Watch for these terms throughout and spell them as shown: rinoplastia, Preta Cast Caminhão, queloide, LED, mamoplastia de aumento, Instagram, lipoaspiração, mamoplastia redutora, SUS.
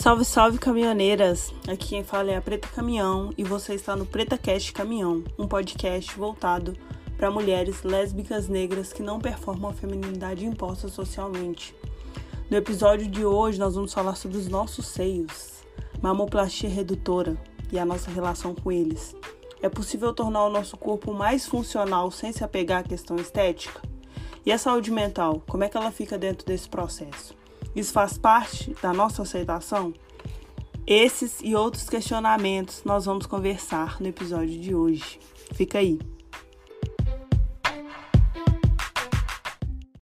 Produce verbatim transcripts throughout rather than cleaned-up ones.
Salve, salve, caminhoneiras! Aqui quem fala é a Preta Caminhão e você está no Preta Cast Caminhão, um podcast voltado para mulheres lésbicas negras que não performam a feminilidade imposta socialmente. No episódio de hoje nós vamos falar sobre os nossos seios, mamoplastia redutora e a nossa relação com eles. É possível tornar o nosso corpo mais funcional sem se apegar à questão estética? E a saúde mental, como é que ela fica dentro desse processo? Isso faz parte da nossa aceitação? Esses e outros questionamentos nós vamos conversar no episódio de hoje. Fica aí!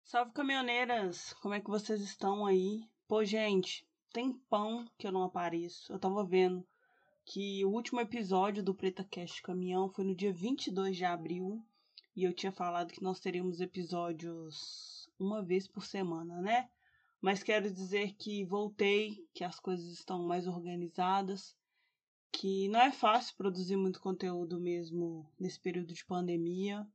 Salve, caminhoneiras! Como é que vocês estão aí? Pô, gente, tem tempão que eu não apareço. Eu tava vendo que o último episódio do Preta Cast Caminhão foi no dia vinte e dois de abril e eu tinha falado que nós teríamos episódios uma vez por semana, né? Mas quero dizer que voltei, que as coisas estão mais organizadas, que não é fácil produzir muito conteúdo mesmo nesse período de pandemia.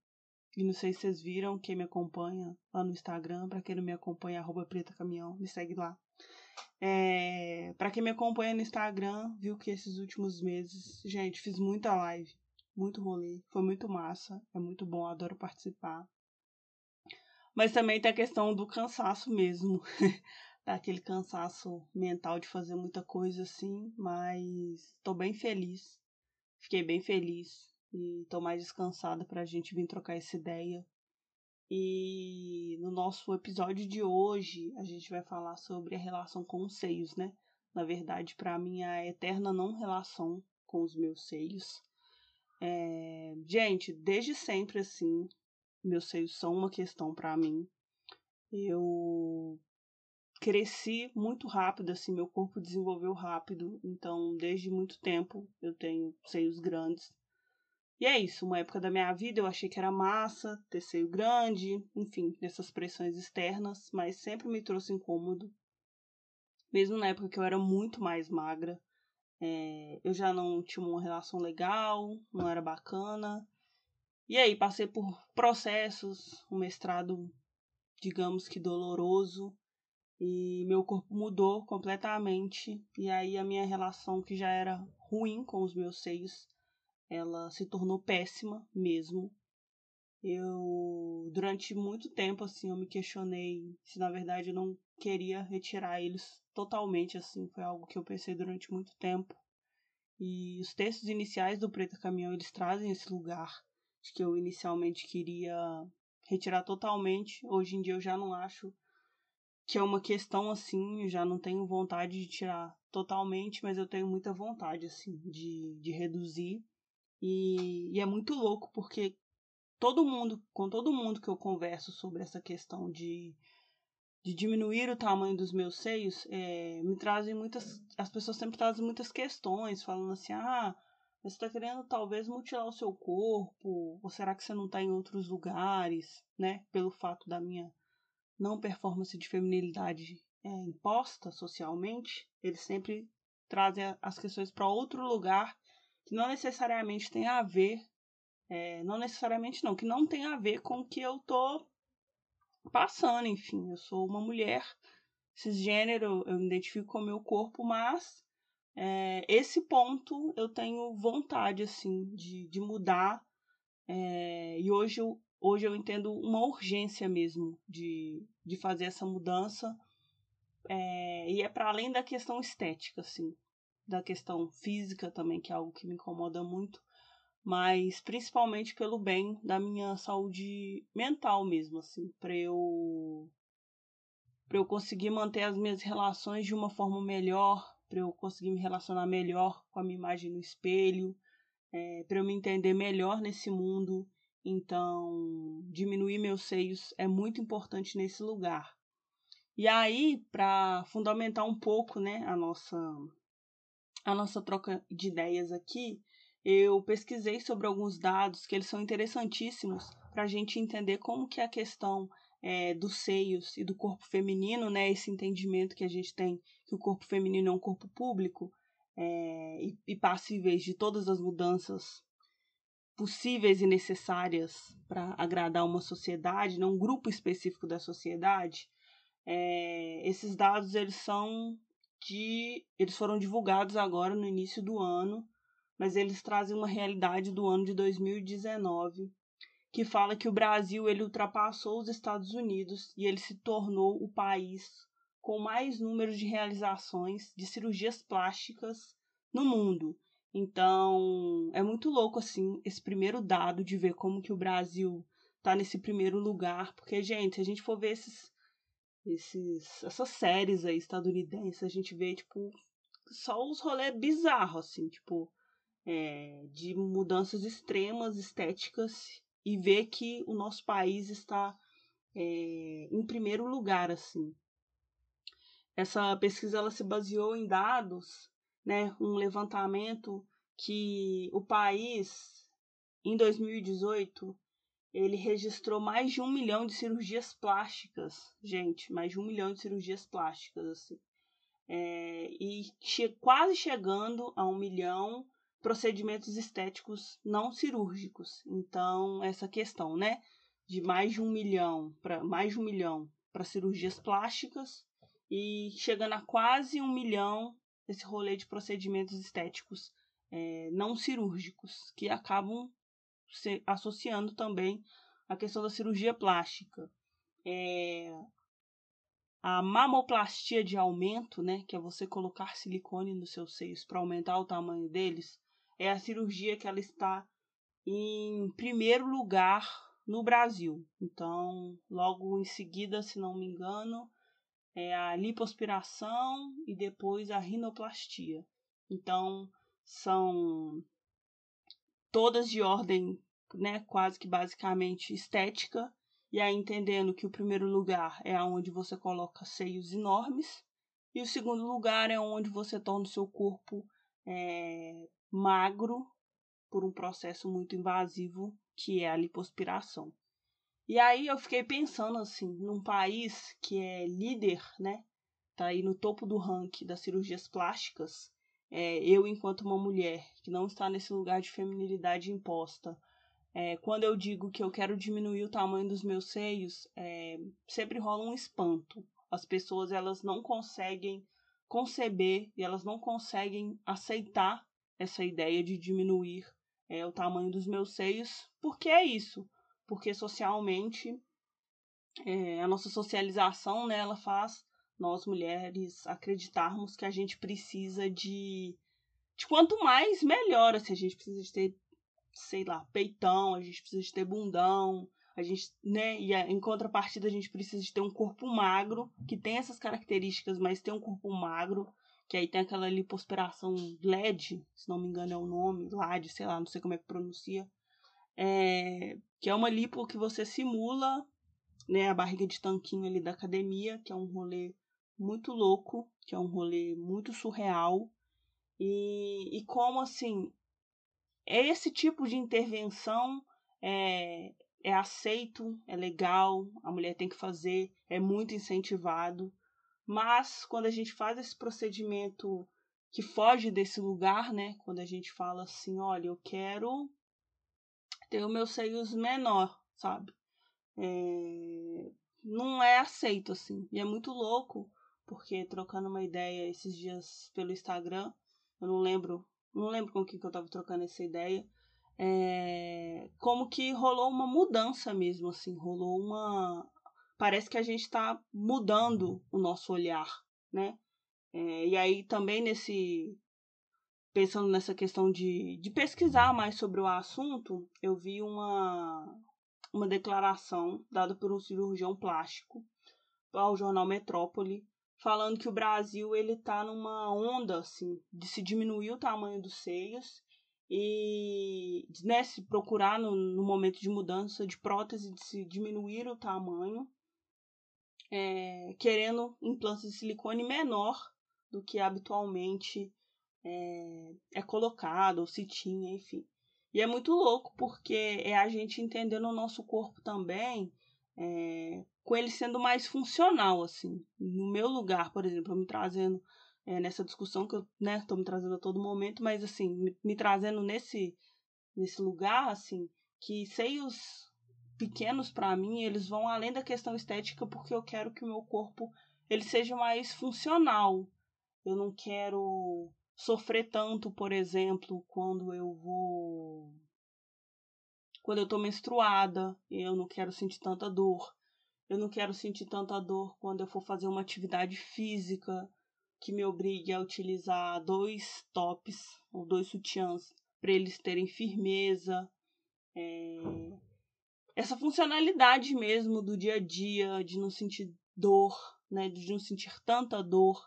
E não sei se vocês viram, quem me acompanha lá no Instagram, pra quem não me acompanha, arroba Preta Caminhão, me segue lá. É, pra quem me acompanha no Instagram, viu que esses últimos meses, gente, fiz muita live, muito rolê, foi muito massa, é muito bom, adoro participar. Mas também tem a questão do cansaço mesmo, daquele cansaço mental de fazer muita coisa assim, mas tô bem feliz, fiquei bem feliz e tô mais descansada pra gente vir trocar essa ideia. E no nosso episódio de hoje a gente vai falar sobre a relação com os seios, né? Na verdade, pra minha eterna não relação com os meus seios. É... Gente, desde sempre assim, meus seios são uma questão pra mim. Eu cresci muito rápido, assim, meu corpo desenvolveu rápido. Então, desde muito tempo eu tenho seios grandes. E é isso, uma época da minha vida eu achei que era massa, ter seio grande, enfim, nessas pressões externas, mas sempre me trouxe incômodo. Mesmo na época que eu era muito mais magra, é, eu já não tinha uma relação legal, não era bacana. E aí, passei por processos, um mestrado, digamos que doloroso, e meu corpo mudou completamente. E aí, a minha relação, que já era ruim com os meus seios, ela se tornou péssima mesmo. Eu, durante muito tempo, assim, eu me questionei se, na verdade, eu não queria retirar eles totalmente, assim. Foi algo que eu pensei durante muito tempo. E os textos iniciais do Preta Caminhão, eles trazem esse lugar de que eu inicialmente queria retirar totalmente. Hoje em dia eu já não acho que é uma questão, assim, eu já não tenho vontade de tirar totalmente, mas eu tenho muita vontade, assim, de, de reduzir. E, e é muito louco, porque todo mundo, com todo mundo que eu converso sobre essa questão de, de diminuir o tamanho dos meus seios, é, me trazem muitas. As pessoas sempre trazem muitas questões, falando assim, ah, você está querendo talvez mutilar o seu corpo, ou será que você não está em outros lugares, né? Pelo fato da minha não performance de feminilidade é, imposta socialmente, eles sempre trazem as questões para outro lugar, que não necessariamente tem a ver, é, não necessariamente não, que não tem a ver com o que eu tô passando, enfim. Eu sou uma mulher cisgênero, eu me identifico com o meu corpo, mas é, esse ponto eu tenho vontade, assim, de, de mudar. É, e hoje eu, hoje eu entendo uma urgência mesmo de, de fazer essa mudança. É, e é para além da questão estética, assim, da questão física também, que é algo que me incomoda muito, mas principalmente pelo bem da minha saúde mental mesmo, assim, para eu, para eu conseguir manter as minhas relações de uma forma melhor, para eu conseguir me relacionar melhor com a minha imagem no espelho, é, para eu me entender melhor nesse mundo. Então, diminuir meus seios é muito importante nesse lugar. E aí, para fundamentar um pouco, né, a nossa... a nossa troca de ideias aqui, eu pesquisei sobre alguns dados que eles são interessantíssimos para a gente entender como que a questão é, dos seios e do corpo feminino, né, esse entendimento que a gente tem que o corpo feminino é um corpo público é, e, e passíveis de todas as mudanças possíveis e necessárias para agradar uma sociedade, né, um grupo específico da sociedade, é, esses dados eles são de... Eles foram divulgados agora no início do ano, mas eles trazem uma realidade do ano de dois mil e dezenove, que fala que o Brasil ele ultrapassou os Estados Unidos e ele se tornou o país com mais número de realizações de cirurgias plásticas no mundo. Então, é muito louco, assim, esse primeiro dado de ver como que o Brasil tá nesse primeiro lugar. Porque, gente, se a gente for ver esses, esses, essas séries aí estadunidenses, a gente vê, tipo, só os rolês bizarros, assim, tipo... É, de mudanças extremas, estéticas, e ver que o nosso país está é, em primeiro lugar, assim. Essa pesquisa ela se baseou em dados, né, um levantamento que o país, em dois mil e dezoito, ele registrou mais de um milhão de cirurgias plásticas, gente, mais de um milhão de cirurgias plásticas, assim. É, e che- quase chegando a um milhão procedimentos estéticos não cirúrgicos. Então, essa questão, né, de mais de um milhão para mais de um milhão para cirurgias plásticas e chegando a quase um milhão esse rolê de procedimentos estéticos é, não cirúrgicos, que acabam se associando também à questão da cirurgia plástica. É, a mamoplastia de aumento, né, que é você colocar silicone nos seus seios para aumentar o tamanho deles, é a cirurgia que ela está em primeiro lugar no Brasil. Então, logo em seguida, se não me engano, é a lipoaspiração e depois a rinoplastia. Então, são todas de ordem, né, quase que basicamente estética. E aí, entendendo que o primeiro lugar é onde você coloca seios enormes, e o segundo lugar é onde você torna o seu corpo é, magro por um processo muito invasivo, que é a lipoaspiração. E aí eu fiquei pensando assim, num país que é líder, né? Tá aí no topo do ranking das cirurgias plásticas, é, eu, enquanto uma mulher que não está nesse lugar de feminilidade imposta, É, quando eu digo que eu quero diminuir o tamanho dos meus seios, é, sempre rola um espanto. As pessoas elas não conseguem conceber e elas não conseguem aceitar essa ideia de diminuir é, o tamanho dos meus seios. Por que é isso? Porque socialmente, é, a nossa socialização, né, ela faz nós mulheres acreditarmos que a gente precisa de... de quanto mais, melhor. Assim, a gente precisa de ter... sei lá, peitão, a gente precisa de ter bundão, a gente, né, e em contrapartida a gente precisa de ter um corpo magro, que tem essas características, mas tem um corpo magro, que aí tem aquela lipoaspiração L E D, se não me engano é o nome, L A D, sei lá, não sei como é que pronuncia, é, que é uma lipo que você simula, né, a barriga de tanquinho ali da academia, que é um rolê muito louco, que é um rolê muito surreal, e, e como assim... Esse tipo de intervenção é, é aceito, é legal, a mulher tem que fazer, é muito incentivado. Mas quando a gente faz esse procedimento que foge desse lugar, né? Quando a gente fala assim, olha, eu quero ter os meus seios menor, sabe? É, não é aceito, assim. E é muito louco, porque trocando uma ideia esses dias pelo Instagram, eu não lembro... Não lembro com quem que eu estava trocando essa ideia. É, como que rolou uma mudança mesmo, assim. Rolou uma... Parece que a gente está mudando o nosso olhar, né? É, e aí também nesse... Pensando nessa questão de, de pesquisar mais sobre o assunto, eu vi uma, uma declaração dada por um cirurgião plástico ao jornal Metrópole, falando que o Brasil ele tá numa onda assim, de se diminuir o tamanho dos seios e, né, se procurar no, no momento de mudança de prótese, de se diminuir o tamanho, é, querendo implantes de silicone menor do que habitualmente é, é colocado ou se tinha, enfim. E é muito louco porque é a gente entendendo o nosso corpo também, é, com ele sendo mais funcional, assim. No meu lugar, por exemplo, eu me trazendo é, nessa discussão que eu, né, tô me trazendo a todo momento, mas, assim, me, me trazendo nesse, nesse lugar, assim, que seios pequenos para mim, eles vão além da questão estética, porque eu quero que o meu corpo, ele seja mais funcional. eu não quero sofrer tanto, por exemplo, quando eu vou... Quando eu tô menstruada, eu não quero sentir tanta dor. Eu não quero sentir tanta dor quando eu for fazer uma atividade física que me obrigue a utilizar dois tops ou dois sutiãs para eles terem firmeza. É... Essa funcionalidade mesmo do dia a dia, de não sentir dor, né? De não sentir tanta dor.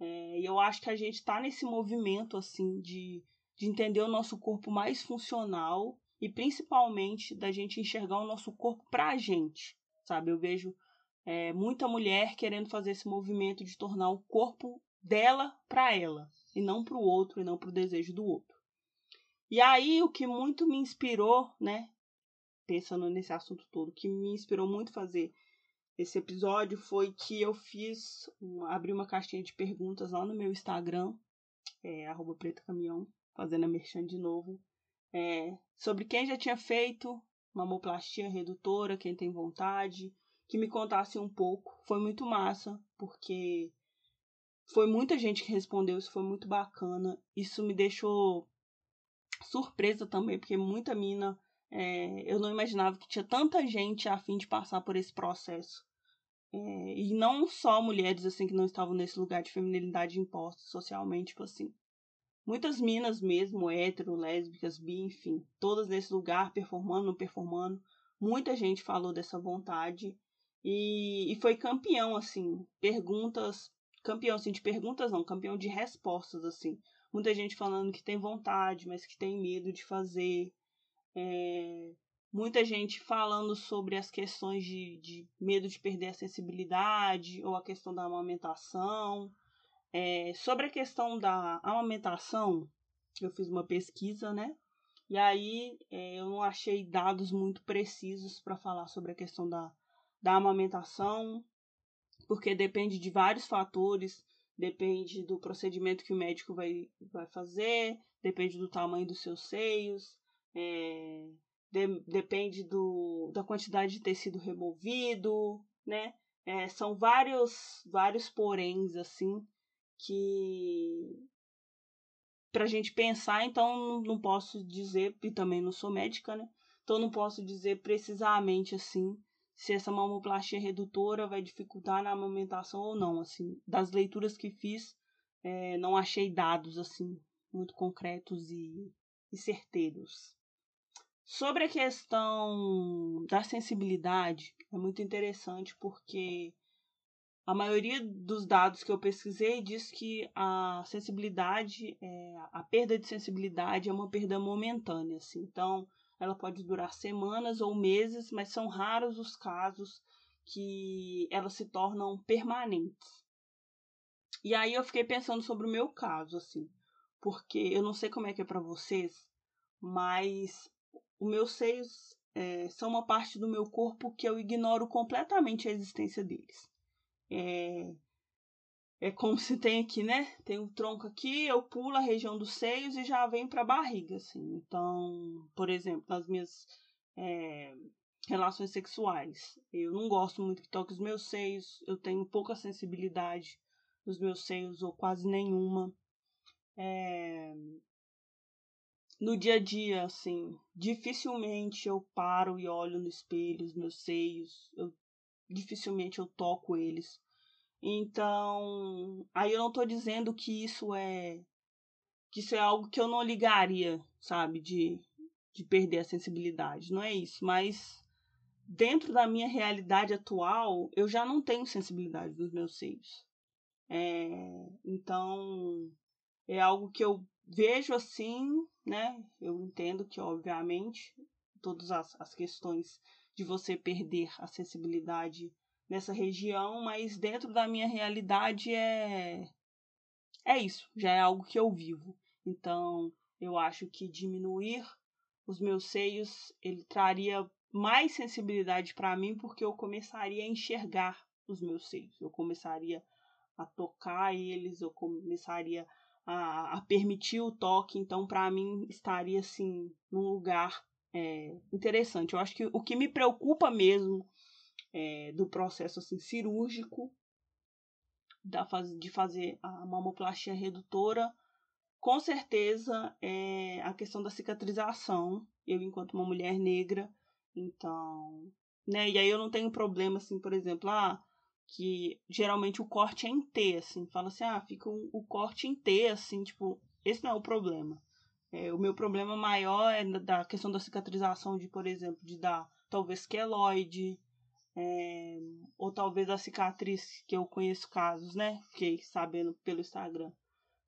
É... E eu acho que a gente está nesse movimento assim, de, de entender o nosso corpo mais funcional e principalmente da gente enxergar o nosso corpo para a gente, sabe? Eu vejo é, muita mulher querendo fazer esse movimento de tornar o corpo dela para ela, e não para o outro, e não para o desejo do outro. E aí, o que muito me inspirou, né? Pensando nesse assunto todo, o que me inspirou muito fazer esse episódio foi que eu fiz, um, abri uma caixinha de perguntas lá no meu Instagram, é, arroba Preta Caminhão, fazendo a merchan de novo, é, sobre quem já tinha feito mamoplastia redutora, quem tem vontade, que me contasse um pouco. Foi muito massa, porque foi muita gente que respondeu, isso foi muito bacana. Isso me deixou surpresa também, porque muita mina, é, eu não imaginava que tinha tanta gente a fim de passar por esse processo. É, e não só mulheres assim que não estavam nesse lugar de feminilidade imposta socialmente, tipo assim. Muitas minas mesmo, hétero, lésbicas, bi, enfim, todas nesse lugar, performando, não performando. Muita gente falou dessa vontade e, e foi campeão, assim, perguntas, campeão, assim, de perguntas não, campeão de respostas, assim. Muita gente falando que tem vontade, mas que tem medo de fazer. É, muita gente falando sobre as questões de, de medo de perder a sensibilidade ou a questão da amamentação. É, sobre a questão da amamentação, eu fiz uma pesquisa, né? E aí é, eu não achei dados muito precisos para falar sobre a questão da, da amamentação, porque depende de vários fatores, depende do procedimento que o médico vai, vai fazer, depende do tamanho dos seus seios, é, de, depende do, da quantidade de tecido removido, né? É, são vários, vários poréns, assim, que pra gente pensar, então não posso dizer, e também não sou médica, né? Então não posso dizer precisamente, assim, se essa mamoplastia redutora vai dificultar na amamentação ou não, assim. Das leituras que fiz, é, não achei dados, assim, muito concretos e, e certeiros. Sobre a questão da sensibilidade, é muito interessante porque... A maioria dos dados que eu pesquisei diz que a sensibilidade, é, a perda de sensibilidade é uma perda momentânea, assim. Então, ela pode durar semanas ou meses, mas são raros os casos que elas se tornam permanentes. E aí eu fiquei pensando sobre o meu caso, assim, porque eu não sei como é que é para vocês, mas os meus seios é, são uma parte do meu corpo que eu ignoro completamente a existência deles. É, é como se tem aqui, né? Tem um tronco aqui, eu pulo a região dos seios e já venho para a barriga, assim. Então, por exemplo, nas minhas é, relações sexuais, eu não gosto muito que toque os meus seios, eu tenho pouca sensibilidade nos meus seios, ou quase nenhuma. É, no dia a dia, assim, dificilmente eu paro e olho no espelho os meus seios, eu dificilmente eu toco eles. Então, aí eu não tô dizendo que isso é que isso é algo que eu não ligaria, sabe, de, de perder a sensibilidade, não é isso, mas dentro da minha realidade atual, eu já não tenho sensibilidade dos meus seios. É, então, é algo que eu vejo assim, né, eu entendo que, obviamente, todas as, as questões de você perder a sensibilidade nessa região, mas dentro da minha realidade é, é isso, já é algo que eu vivo. Então, eu acho que diminuir os meus seios, ele traria mais sensibilidade para mim, porque eu começaria a enxergar os meus seios, eu começaria a tocar eles, eu começaria a, a permitir o toque, então para mim estaria assim, num lugar... É interessante, eu acho que o que me preocupa mesmo é, do processo assim, cirúrgico da, de fazer a mamoplastia redutora, com certeza é a questão da cicatrização. Eu, enquanto uma mulher negra, então... né? E aí eu não tenho problema, assim, por exemplo, ah, que geralmente o corte é em T, assim. Fala assim, ah, fica o, o corte em T, assim, tipo, esse não é o problema. É, o meu problema maior é da questão da cicatrização, de, por exemplo, de dar talvez queloide, é, ou talvez a cicatriz, que eu conheço casos, né? Fiquei sabendo pelo Instagram.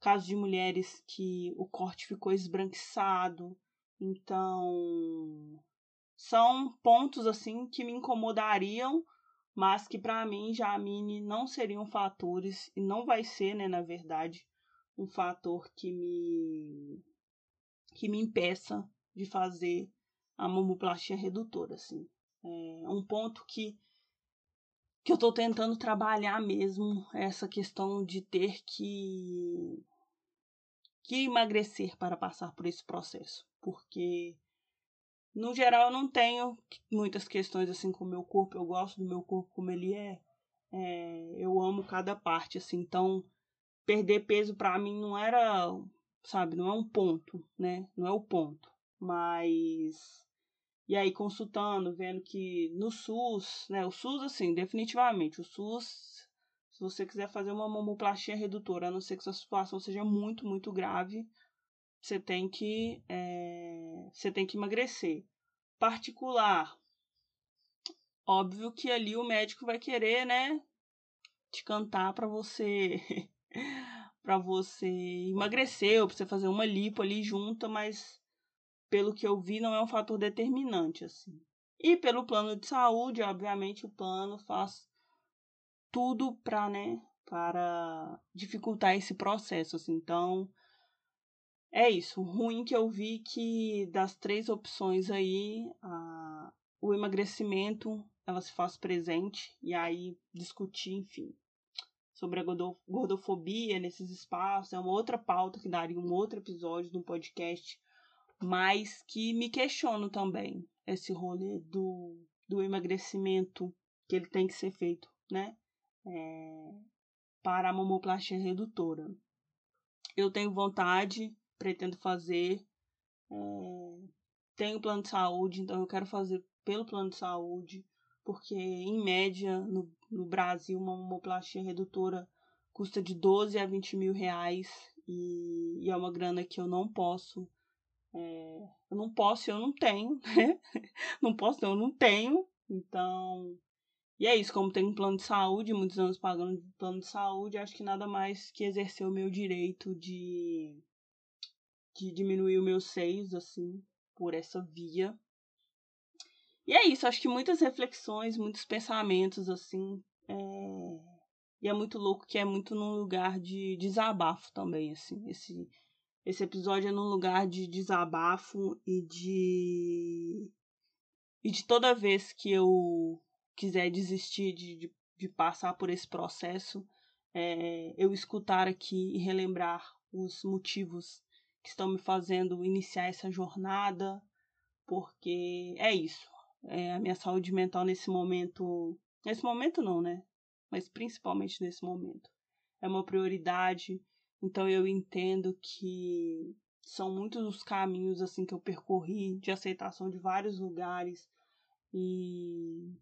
Casos de mulheres que o corte ficou esbranquiçado. Então, são pontos, assim, que me incomodariam, mas que, para mim, já a mini não seriam fatores, e não vai ser, né, na verdade, um fator que me... que me impeça de fazer a mamoplastia redutora, assim. É um ponto que, que eu tô tentando trabalhar mesmo, essa questão de ter que, que emagrecer para passar por esse processo. Porque, no geral, eu não tenho muitas questões, assim, com o meu corpo. Eu gosto do meu corpo como ele é. É, eu amo cada parte, assim. Então, perder peso para mim não era... sabe, não é um ponto, né? Não é o ponto. Mas... e aí, consultando, vendo que no SUS, né? O SUS, assim, definitivamente, o SUS, se você quiser fazer uma mamoplastia redutora, a não ser que sua situação seja muito, muito grave, você tem que, é, você tem que emagrecer. Particular, óbvio que ali o médico vai querer, né? Te cantar pra você... para você emagrecer, ou para você fazer uma lipo ali junta, mas pelo que eu vi não é um fator determinante, assim. E pelo plano de saúde, obviamente, o plano faz tudo para, né, para dificultar esse processo, assim. Então, é isso. O ruim que eu vi que das três opções aí, a, o emagrecimento, ela se faz presente, e aí discutir, enfim, sobre a gordofobia nesses espaços, é uma outra pauta que daria um outro episódio de um podcast, mas que me questiono também esse rolê do, do emagrecimento, que ele tem que ser feito, né, é, para a mamoplastia redutora. Eu tenho vontade, pretendo fazer, é, tenho plano de saúde, então eu quero fazer pelo plano de saúde, porque, em média, no, no Brasil, uma mamoplastia redutora custa de doze a vinte mil reais, e, e é uma grana que eu não posso, é, eu não posso e eu não tenho, né? Não posso, não, eu não tenho, então... E é isso, como tenho um plano de saúde, muitos anos pagando plano de saúde, acho que nada mais que exercer o meu direito de, de diminuir os meus seios, assim, por essa via. E é isso, acho que muitas reflexões, muitos pensamentos, assim, é... e é muito louco que é muito num lugar de desabafo também, assim, esse, esse episódio é num lugar de desabafo e de, e de toda vez que eu quiser desistir de, de, de passar por esse processo, é... eu escutar aqui e relembrar os motivos que estão me fazendo iniciar essa jornada, porque é isso. É, a minha saúde mental nesse momento... Nesse momento não, né? Mas principalmente nesse momento. É uma prioridade. Então eu entendo que são muitos os caminhos, assim, que eu percorri, de aceitação de vários lugares. E,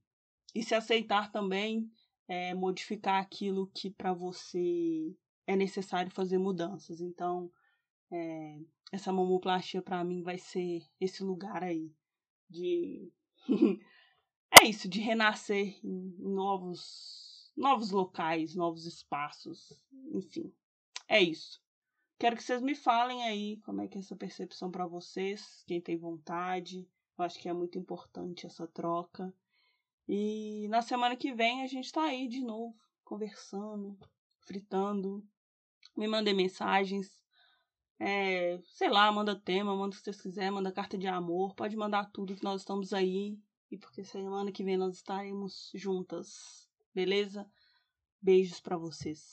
e se aceitar também é modificar aquilo que para você é necessário fazer mudanças. Então, é, essa mamoplastia para mim vai ser esse lugar aí de... é isso, de renascer em novos, novos locais, novos espaços, enfim, é isso. Quero que vocês me falem aí como é que é essa percepção para vocês, quem tem vontade, eu acho que é muito importante essa troca. E na semana que vem a gente tá aí de novo, conversando, fritando, me mandem mensagens. É, sei lá, manda tema, manda o que vocês quiserem, manda carta de amor, pode mandar tudo que nós estamos aí, e porque semana que vem nós estaremos juntas, beleza? Beijos pra vocês.